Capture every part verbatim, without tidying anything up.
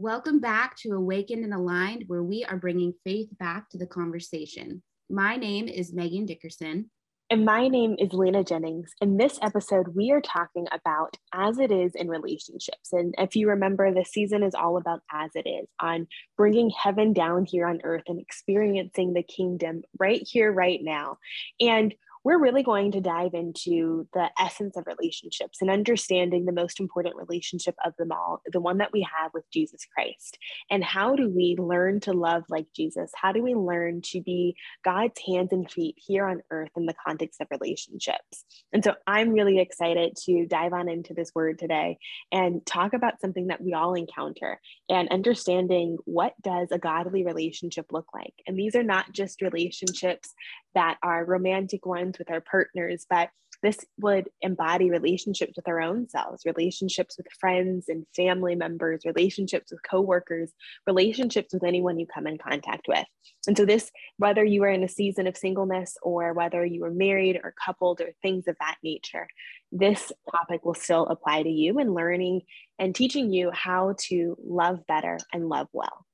Welcome back to Awakened and Aligned, where we are bringing faith back to the conversation. My name is Megan Dickerson. And my name is Lena Jennings. In this episode, we are talking about as it is in relationships. And if you remember, this season is all about as it is, on bringing heaven down here on earth and experiencing the kingdom right here, right now. And we're really going to dive into the essence of relationships and understanding the most important relationship of them all, the one that we have with Jesus Christ. And how do we learn to love like Jesus? How do we learn to be God's hands and feet here on earth in the context of relationships? And so I'm really excited to dive on into this word today and talk about something that we all encounter and understanding, what does a godly relationship look like? And these are not just relationships that are romantic ones with our partners, but this would embody relationships with our own selves, relationships with friends and family members, relationships with coworkers, relationships with anyone you come in contact with. And so this, whether you are in a season of singleness or whether you are married or coupled or things of that nature, this topic will still apply to you, and learning and teaching you how to love better and love well.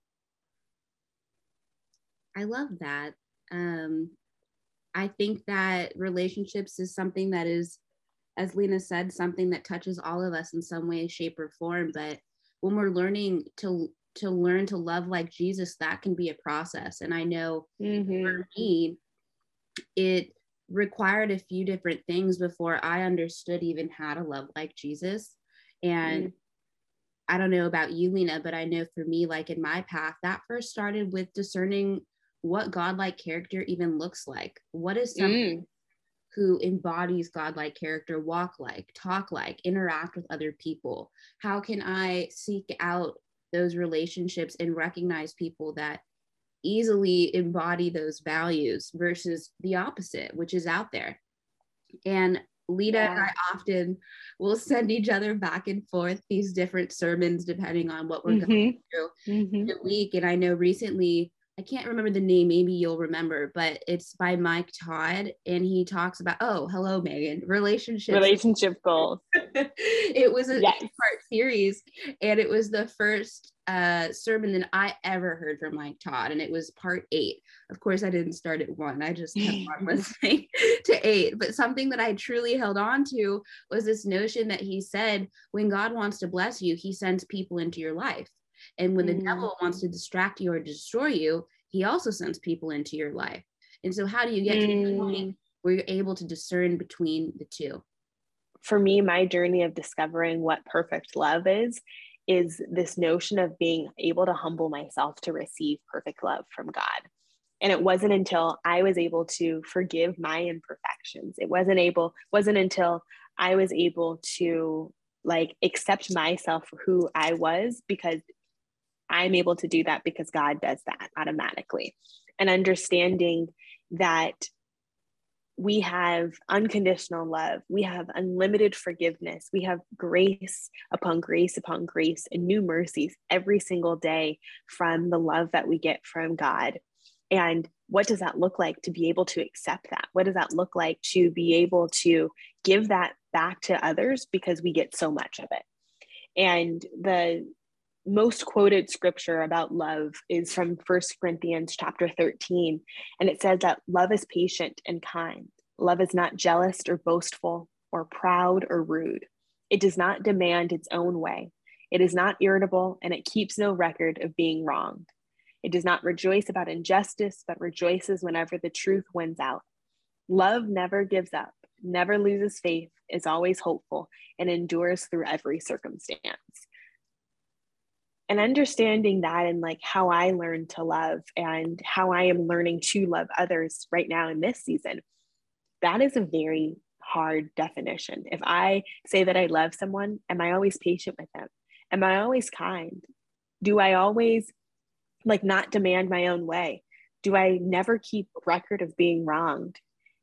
I love that. Um... I think that relationships is something that is, as Lena said, something that touches all of us in some way, shape, or form. But when we're learning to to learn to love like Jesus, that can be a process. And I know mm-hmm. for me, it required a few different things before I understood even how to love like Jesus. And mm-hmm. I don't know about you, Lena, but I know for me, like in my path, that first started with discerning what godlike character even looks like. What is someone mm. who embodies godlike character walk like, talk like, interact with other people? How can I seek out those relationships and recognize people that easily embody those values versus the opposite, which is out there? And Lena yeah. and I often will send each other back and forth these different sermons depending on what we're mm-hmm. going through mm-hmm. the week. And I know recently, I can't remember the name, maybe you'll remember, but it's by Mike Todd. And he talks about, oh, hello, Megan, relationships. Relationship goals. It was a yes. part series. And it was the first uh, sermon that I ever heard from Mike Todd. And it was part eight. Of course, I didn't start at one. I just kept on listening to eight. But something that I truly held on to was this notion that he said, when God wants to bless you, he sends people into your life. And when the mm. devil wants to distract you or destroy you, he also sends people into your life. And so how do you get mm. to the point where you're able to discern between the two? For me, my journey of discovering what perfect love is, is this notion of being able to humble myself to receive perfect love from God. And it wasn't until I was able to forgive my imperfections. It wasn't able, wasn't until I was able to like accept myself for who I was, because I'm able to do that because God does that automatically. And understanding that we have unconditional love, we have unlimited forgiveness, we have grace upon grace upon grace and new mercies every single day from the love that we get from God. And what does that look like to be able to accept that? What does that look like to be able to give that back to others, because we get so much of it? And the most quoted scripture about love is from First Corinthians chapter thirteen. And it says that love is patient and kind. Love is not jealous or boastful or proud or rude. It does not demand its own way. It is not irritable, and it keeps no record of being wronged. It does not rejoice about injustice, but rejoices whenever the truth wins out. Love never gives up, never loses faith, is always hopeful, and endures through every circumstance. And understanding that, and like how I learned to love and how I am learning to love others right now in this season, that is a very hard definition. If I say that I love someone, am I always patient with them? Am I always kind? Do I always like not demand my own way? Do I never keep record of being wronged?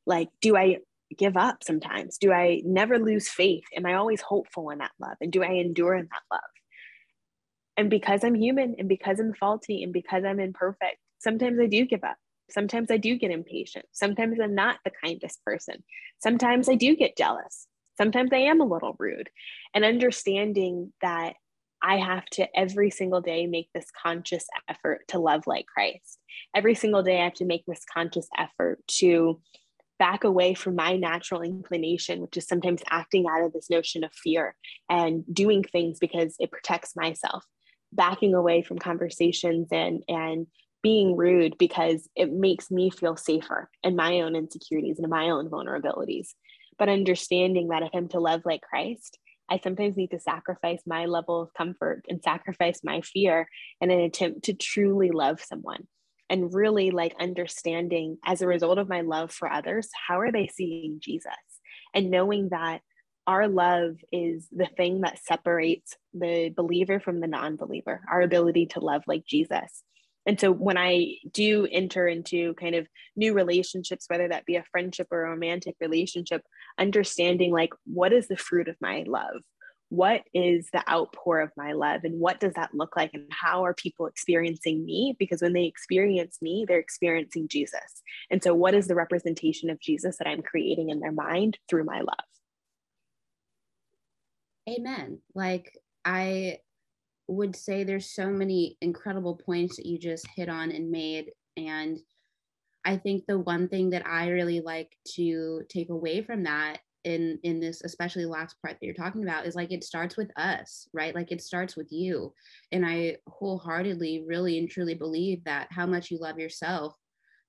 Like, do I give up sometimes? Do I never lose faith? Am I always hopeful in that love? And do I endure in that love? And because I'm human, and because I'm faulty, and because I'm imperfect, sometimes I do give up. Sometimes I do get impatient. Sometimes I'm not the kindest person. Sometimes I do get jealous. Sometimes I am a little rude. And understanding that I have to every single day make this conscious effort to love like Christ. Every single day I have to make this conscious effort to back away from my natural inclination, which is sometimes acting out of this notion of fear and doing things because it protects myself, backing away from conversations and, and being rude because it makes me feel safer in my own insecurities and in my own vulnerabilities. But understanding that if I'm to love like Christ, I sometimes need to sacrifice my level of comfort and sacrifice my fear in an attempt to truly love someone. And really like understanding as a result of my love for others, how are they seeing Jesus? And knowing that our love is the thing that separates the believer from the non-believer, our ability to love like Jesus. And so when I do enter into kind of new relationships, whether that be a friendship or a romantic relationship, understanding like, what is the fruit of my love? What is the outpour of my love? And what does that look like? And how are people experiencing me? Because when they experience me, they're experiencing Jesus. And so what is the representation of Jesus that I'm creating in their mind through my love? Amen. Like I... would say there's so many incredible points that you just hit on and made. And I think the one thing that I really like to take away from that in, in this, especially last part that you're talking about, is like, it starts with us, right? Like it starts with you. And I wholeheartedly really and truly believe that how much you love yourself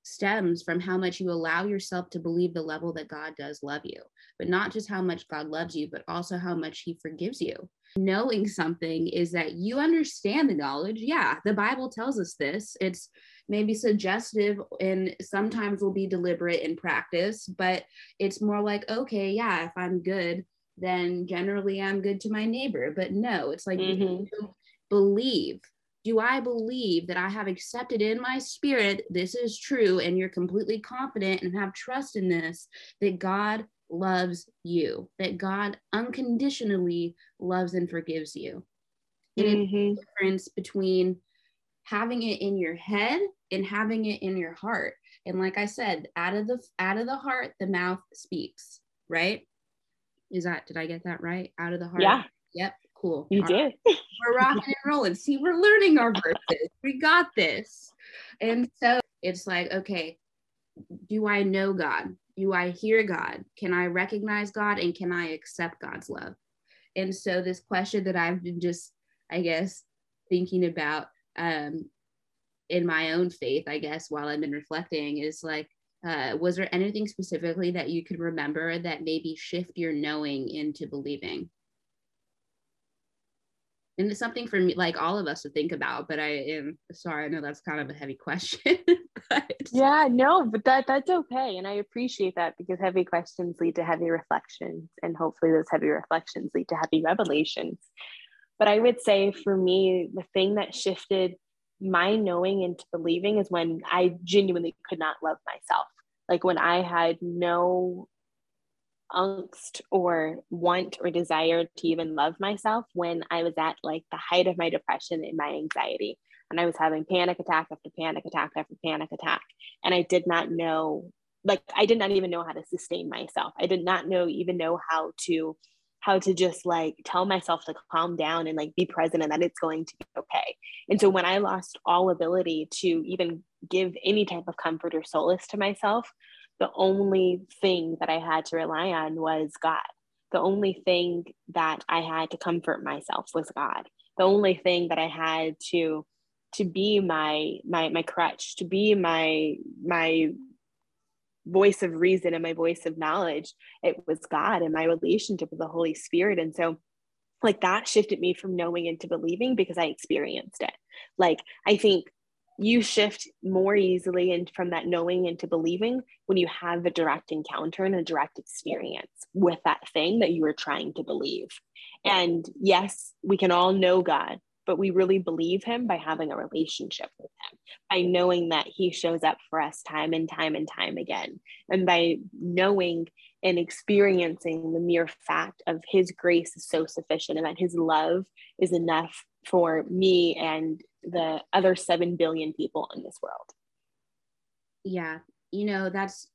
stems from how much you allow yourself to believe the level that God does love you, but not just how much God loves you, but also how much he forgives you. Knowing something is that you understand the knowledge. Yeah, the Bible tells us this. It's maybe suggestive and sometimes will be deliberate in practice, but it's more like, okay, yeah, if I'm good, then generally I'm good to my neighbor. But no, it's like, mm-hmm. you believe. Do I believe that I have accepted in my spirit, this is true, and you're completely confident and have trust in this, that God loves you, that God unconditionally loves and forgives you? And mm-hmm. it's the difference between having it in your head and having it in your heart. And like I said, out of the out of the heart, the mouth speaks, right? Is that, did I get that right? Out of the heart? Yeah. Yep. Cool. You did. We're rocking and rolling. See, we're learning our verses. We got this. And so it's like, okay, do I know God? Do I hear God? Can I recognize God? And can I accept God's love? And so this question that I've been just, I guess, thinking about um, in my own faith, I guess, while I've been reflecting is like, uh, was there anything specifically that you could remember that maybe shift your knowing into believing? And it's something for me, like all of us to think about, but I am sorry. I know that's kind of a heavy question. but. Yeah, no, but that that's okay. And I appreciate that because heavy questions lead to heavy reflections, and hopefully those heavy reflections lead to heavy revelations. But I would say for me, the thing that shifted my knowing into believing is when I genuinely could not love myself. Like when I had no angst or want or desire to even love myself, when I was at like the height of my depression and my anxiety, and I was having panic attack after panic attack after panic attack, and I did not know, like I did not even know how to sustain myself. I did not know even know how to how to just like tell myself to calm down and like be present and that it's going to be okay. And so when I lost all ability to even give any type of comfort or solace to myself, the only thing that I had to rely on was God. The only thing that I had to comfort myself was God. The only thing that I had to to be my my my crutch, to be my my voice of reason and my voice of knowledge, it was God and my relationship with the Holy Spirit. And so like that shifted me from knowing into believing because I experienced it. Like I think you shift more easily and from that knowing into believing when you have a direct encounter and a direct experience with that thing that you are trying to believe. And yes, we can all know God, but we really believe him by having a relationship with him, by knowing that he shows up for us time and time and time again. And by knowing and experiencing the mere fact of his grace is so sufficient and that his love is enough for me and the other seven billion people in this world. Yeah. You know, that's,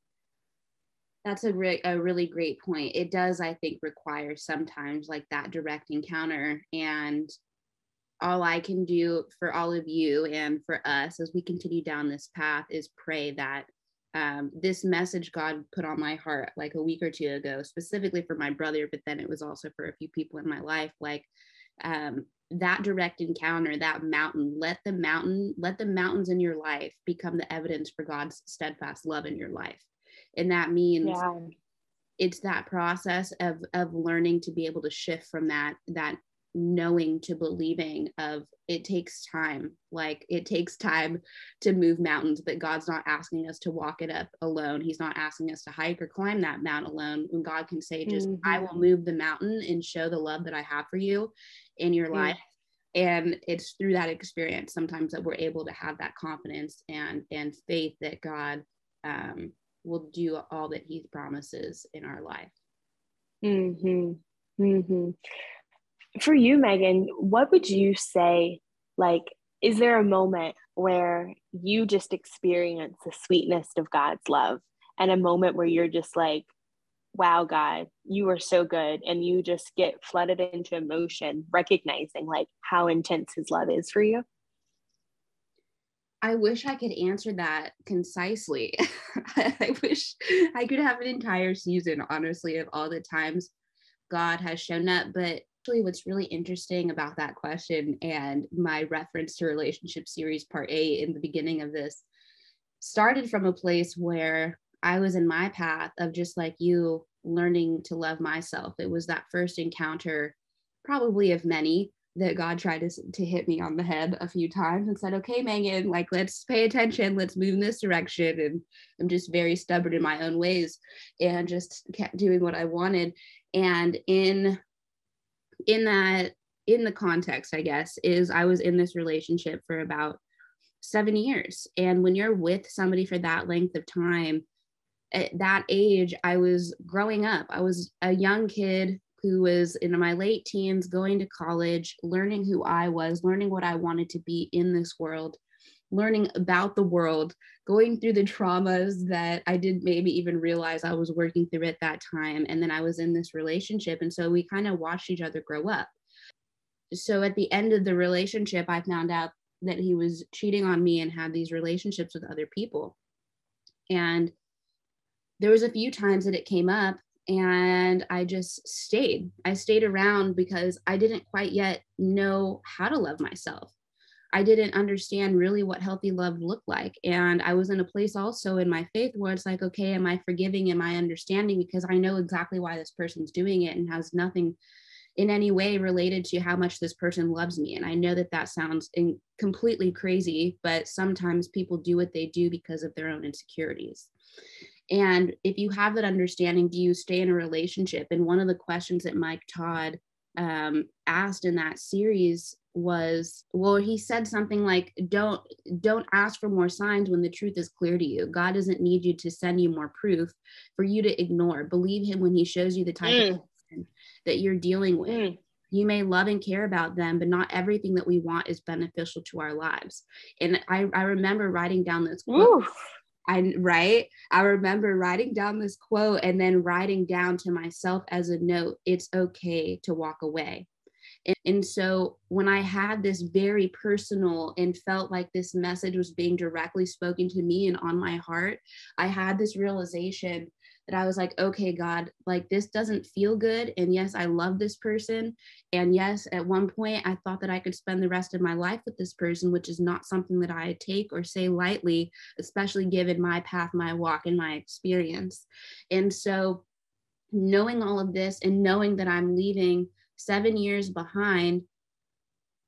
that's a, re- a really great point. It does, I think, require sometimes like that direct encounter and all I can do for all of you and for us as we continue down this path is pray that um, this message God put on my heart like a week or two ago, specifically for my brother, but then it was also for a few people in my life, like um, that direct encounter, that mountain, let the mountain, let the mountains in your life become the evidence for God's steadfast love in your life. And that means yeah. it's that process of, of learning to be able to shift from that, that knowing to believing of it takes time. Like it takes time to move mountains, but God's not asking us to walk it up alone. He's not asking us to hike or climb that mount alone. When God can say, just, mm-hmm. I will move the mountain and show the love that I have for you in your mm-hmm. life. And it's through that experience sometimes that we're able to have that confidence and, and faith that God um, will do all that he promises in our life. Mm-hmm. Mm-hmm. For you, Megan, what would you say, like, is there a moment where you just experience the sweetness of God's love and a moment where you're just like, wow, God, you are so good. And you just get flooded into emotion, recognizing like how intense his love is for you? I wish I could answer that concisely. I wish I could have an entire season, honestly, of all the times God has shown up. But actually, what's really interesting about that question and my reference to relationship series part eight in the beginning of this started from a place where I was in my path of just like you, learning to love myself. It was that first encounter, probably of many, that God tried to, to hit me on the head a few times and said, okay, Megan, like, let's pay attention. Let's move in this direction. And I'm just very stubborn in my own ways and just kept doing what I wanted. And in in that, in the context, I guess, is I was in this relationship for about seven years. And when you're with somebody for that length of time, at that age, I was growing up. I was a young kid who was in my late teens, going to college, learning who I was, learning what I wanted to be in this world, learning about the world, going through the traumas that I didn't maybe even realize I was working through at that time. And then I was in this relationship. And so we kind of watched each other grow up. So at the end of the relationship, I found out that he was cheating on me and had these relationships with other people. And there was a few times that it came up and I just stayed. I stayed around because I didn't quite yet know how to love myself. I didn't understand really what healthy love looked like. And I was in a place also in my faith where it's like, okay, am I forgiving? Am I understanding? Because I know exactly why this person's doing it and has nothing in any way related to how much this person loves me. And I know that that sounds in- completely crazy, but sometimes people do what they do because of their own insecurities. And if you have that understanding, do you stay in a relationship? And one of the questions that Mike Todd um, asked in that series was, well, he said something like, don't, don't ask for more signs when the truth is clear to you. God doesn't need you to send you more proof for you to ignore. Believe him when he shows you the type mm. of person that you're dealing with. Mm. You may love and care about them, but not everything that we want is beneficial to our lives. And I, I remember writing down this quote. Oof. I, right. I remember writing down this quote and then writing down to myself as a note, it's okay to walk away. And, and so when I had this very personal and felt like this message was being directly spoken to me and on my heart, I had this realization that I was like, okay, God, like this doesn't feel good. And yes, I love this person. And yes, at one point I thought that I could spend the rest of my life with this person, which is not something that I take or say lightly, especially given my path, my walk, and my experience. And so knowing all of this and knowing that I'm leaving seven years behind,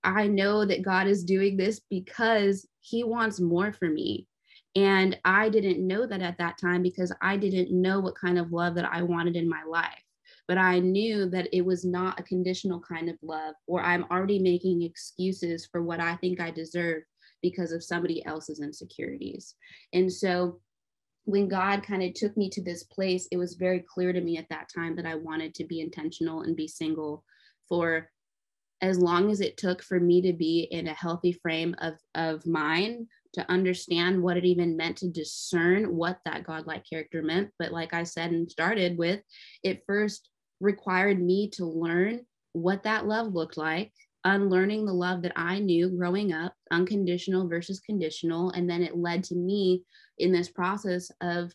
I know that God is doing this because he wants more for me. And I didn't know that at that time because I didn't know what kind of love that I wanted in my life. But I knew that it was not a conditional kind of love where I'm already making excuses for what I think I deserve because of somebody else's insecurities. And so when God kind of took me to this place, it was very clear to me at that time that I wanted to be intentional and be single for as long as it took for me to be in a healthy frame of, of mind, to understand what it even meant to discern what that godlike character meant. But like I said and started with, it first required me to learn what that love looked like, unlearning the love that I knew growing up, unconditional versus conditional. And then it led to me in this process of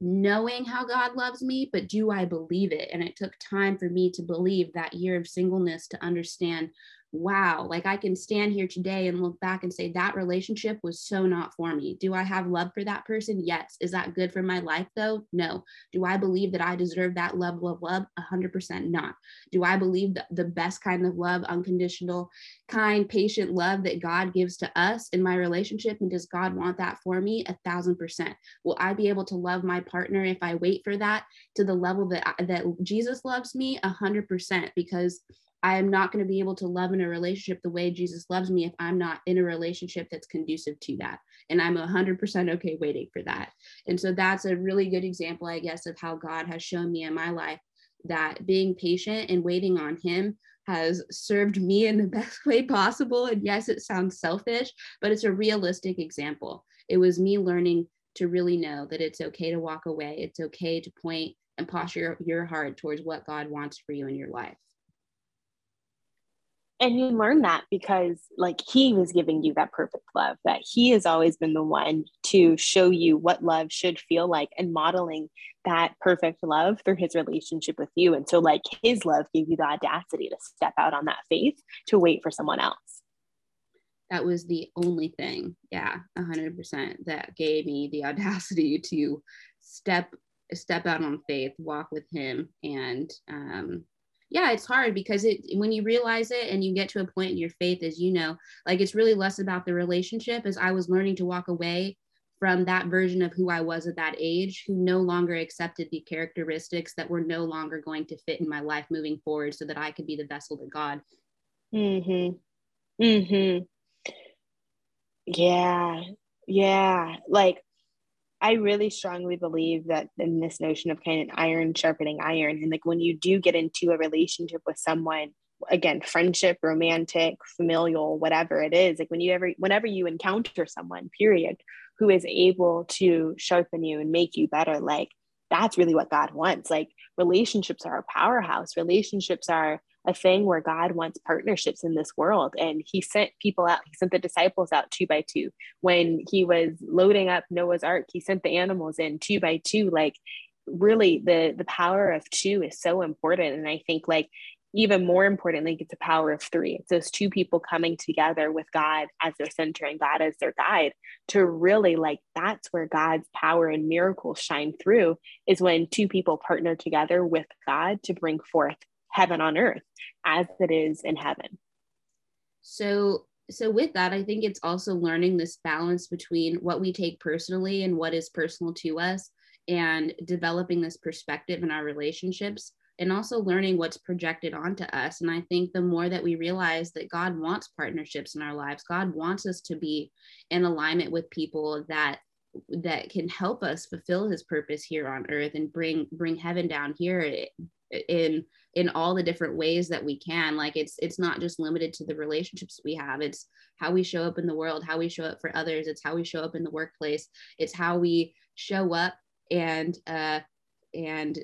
knowing how God loves me, but do I believe it? And it took time for me to believe that year of singleness to understand, wow, like I can stand here today and look back and say that relationship was so not for me. Do I have love for that person? Yes. Is that good for my life though? No. Do I believe that I deserve that love, love, love? A hundred percent not. Do I believe that the best kind of love, unconditional, kind, patient love that God gives to us in my relationship? And does God want that for me? A thousand percent. Will I be able to love my partner if I wait for that to the level that, that Jesus loves me? A hundred percent, because I am not going to be able to love in a relationship the way Jesus loves me if I'm not in a relationship that's conducive to that. And I'm one hundred percent okay waiting for that. And so that's a really good example, I guess, of how God has shown me in my life that being patient and waiting on him has served me in the best way possible. And yes, it sounds selfish, but it's a realistic example. It was me learning to really know that it's okay to walk away. It's okay to point and posture your heart towards what God wants for you in your life. And you learn that because like he was giving you that perfect love, that he has always been the one to show you what love should feel like and modeling that perfect love through his relationship with you. And so like his love gave you the audacity to step out on that faith to wait for someone else. That was the only thing. Yeah. A hundred percent. That gave me the audacity to step, step out on faith, walk with him. And, um, yeah, it's hard because it when you realize it and you get to a point in your faith, as you know, like it's really less about the relationship. As I was learning to walk away from that version of who I was at that age, who no longer accepted the characteristics that were no longer going to fit in my life moving forward so that I could be the vessel to God. Mm-hmm. Mm-hmm. Yeah. Yeah. Like, I really strongly believe that in this notion of kind of iron sharpening iron. And like when you do get into a relationship with someone, again, friendship, romantic, familial, whatever it is, like when you ever, whenever you encounter someone, period, who is able to sharpen you and make you better, like that's really what God wants. Like relationships are a powerhouse. Relationships are a thing where God wants partnerships in this world. And he sent people out, he sent the disciples out two by two. When he was loading up Noah's Ark, he sent the animals in two by two. Like really the, the power of two is so important. And I think like even more importantly, it's a power of three. It's those two people coming together with God as their center and God as their guide to really like, that's where God's power and miracles shine through is when two people partner together with God to bring forth heaven on earth as it is in heaven. So, so with that, I think it's also learning this balance between what we take personally and what is personal to us and developing this perspective in our relationships and also learning what's projected onto us. And I think the more that we realize that God wants partnerships in our lives, God wants us to be in alignment with people that that can help us fulfill his purpose here on earth and bring, bring heaven down here in, in all the different ways that we can. Like it's, it's not just limited to the relationships we have. It's how we show up in the world, how we show up for others. It's how we show up in the workplace. It's how we show up and, uh, and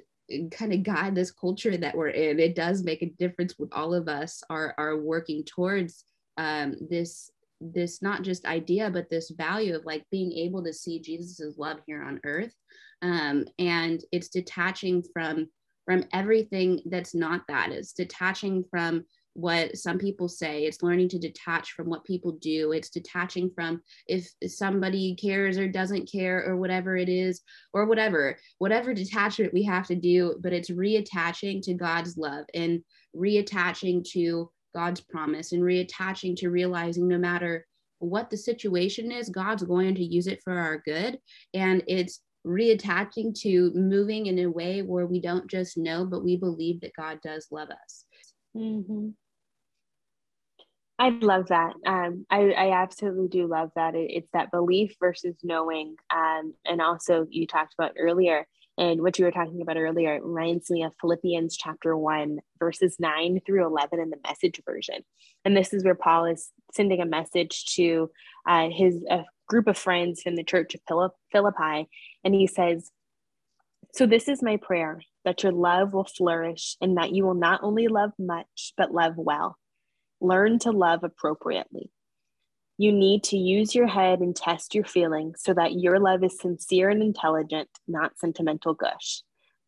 kind of guide this culture that we're in. It does make a difference with all of us are, are working towards, um, this, this not just idea, but this value of like being able to see Jesus's love here on earth. Um, and it's detaching from, from everything that's not that. It's detaching from what some people say. It's learning to detach from what people do. It's detaching from if somebody cares or doesn't care or whatever it is, or whatever, whatever detachment we have to do, but it's reattaching to God's love and reattaching to God's promise and reattaching to realizing no matter what the situation is, God's going to use it for our good. And it's reattaching to moving in a way where we don't just know, but we believe that God does love us. Mm-hmm. I love that. Um, I, I absolutely do love that. It, it's that belief versus knowing. Um, and also you talked about earlier, and what you were talking about earlier, it reminds me of Philippians chapter one, verses nine through eleven in the Message version. And this is where Paul is sending a message to uh, his a group of friends from the church of Philippi. And he says, so this is my prayer, that your love will flourish and that you will not only love much, but love well, Learn to love appropriately. You need to use your head and test your feelings so that your love is sincere and intelligent, not sentimental gush.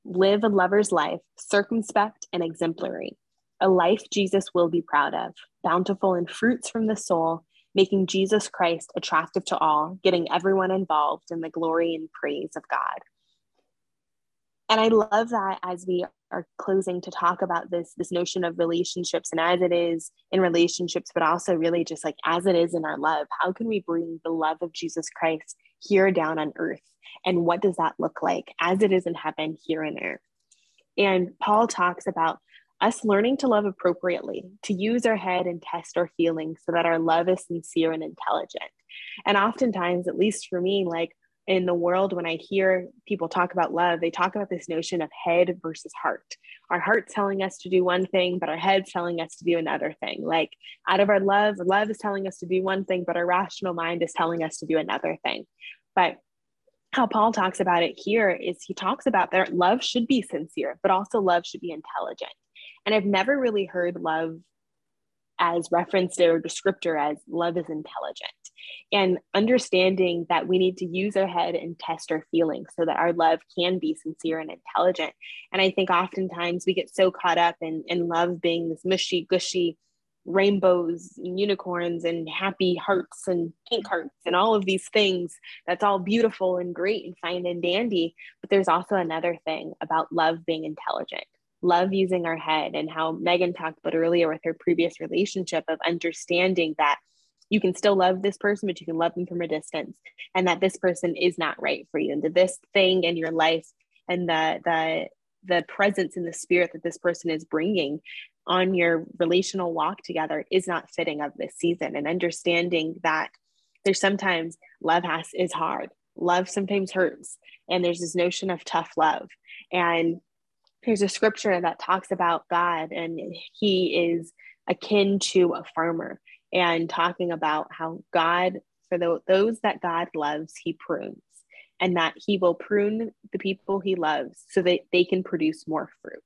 Live a lover's life, circumspect and exemplary, a life Jesus will be proud of, bountiful in fruits from the soul, making Jesus Christ attractive to all, getting everyone involved in the glory and praise of God. And I love that as we are closing to talk about this, this notion of relationships, and as it is in relationships, but also really just like as it is in our love, how can we bring the love of Jesus Christ here down on earth? And what does that look like as it is in heaven here and earth? And Paul talks about us learning to love appropriately, to use our head and test our feelings so that our love is sincere and intelligent. And oftentimes, at least for me, like, in the world, when I hear people talk about love, they talk about this notion of head versus heart. Our heart's telling us to do one thing, but our head's telling us to do another thing. Like out of our love, love is telling us to do one thing, but our rational mind is telling us to do another thing. But how Paul talks about it here is he talks about that love should be sincere, but also love should be intelligent. And I've never really heard love as referenced or descriptor as love is intelligent, and understanding that we need to use our head and test our feelings so that our love can be sincere and intelligent. And I think oftentimes we get so caught up in, in love being this mushy, gushy rainbows and unicorns and happy hearts and pink hearts and all of these things. That's all beautiful and great and fine and dandy. But there's also another thing about love being intelligent. Love using our head, and how Megan talked about earlier with her previous relationship of understanding that you can still love this person, but you can love them from a distance, and that this person is not right for you, and that this thing in your life and the, the, the presence and the spirit that this person is bringing on your relational walk together is not fitting of this season. And understanding that there's sometimes love has is hard. Love sometimes hurts. And there's this notion of tough love. And there's a scripture that talks about God, and he is akin to a farmer, and talking about how God, for the, those that God loves, he prunes, and that he will prune the people he loves so that they can produce more fruit.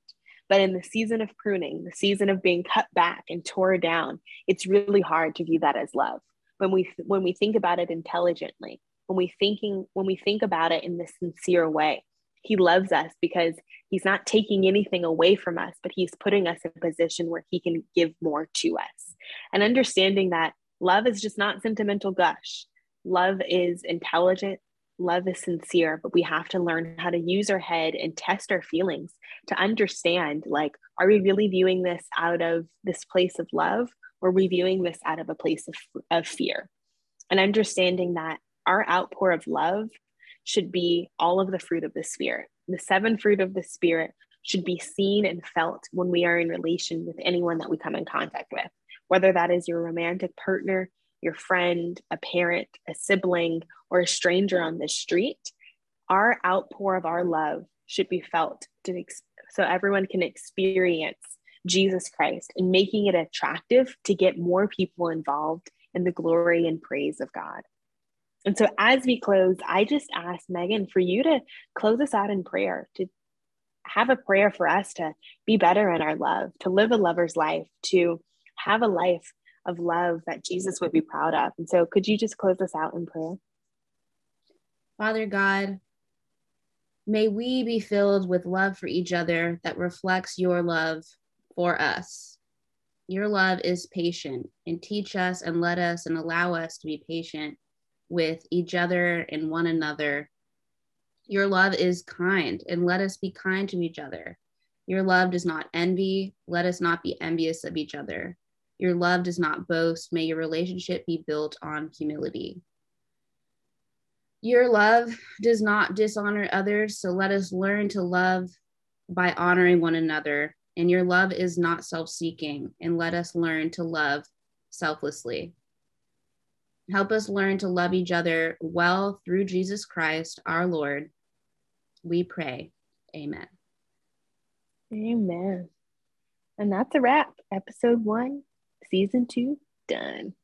But in the season of pruning, the season of being cut back and torn down, it's really hard to view that as love. When we, when we think about it intelligently, when we thinking, when we think about it in this sincere way, he loves us because he's not taking anything away from us, but he's putting us in a position where he can give more to us. And understanding that love is just not sentimental gush. Love is intelligent. Love is sincere, but we have to learn how to use our head and test our feelings to understand, like, are we really viewing this out of this place of love, or are we viewing this out of a place of, of fear? And understanding that our outpour of love should be all of the fruit of the Spirit. The seven fruit of the Spirit should be seen and felt when we are in relation with anyone that we come in contact with, whether that is your romantic partner, your friend, a parent, a sibling, or a stranger on the street. Our outpour of our love should be felt to ex- so everyone can experience Jesus Christ, and making it attractive to get more people involved in the glory and praise of God. And so as we close, I just asked Megan for you to close us out in prayer, to have a prayer for us to be better in our love, to live a lover's life, to have a life of love that Jesus would be proud of. And so could you just close us out in prayer? Father God, may we be filled with love for each other that reflects your love for us. Your love is patient, and teach us and let us and allow us to be patient with each other and one another. Your love is kind, and let us be kind to each other. Your love does not envy. Let us not be envious of each other. Your love does not boast. May your relationship be built on humility. Your love does not dishonor others, so let us learn to love by honoring one another. And your love is not self-seeking, and let us learn to love selflessly. Help us learn to love each other well through Jesus Christ, our Lord. We pray. Amen. Amen. And that's a wrap. Episode one, season two, done.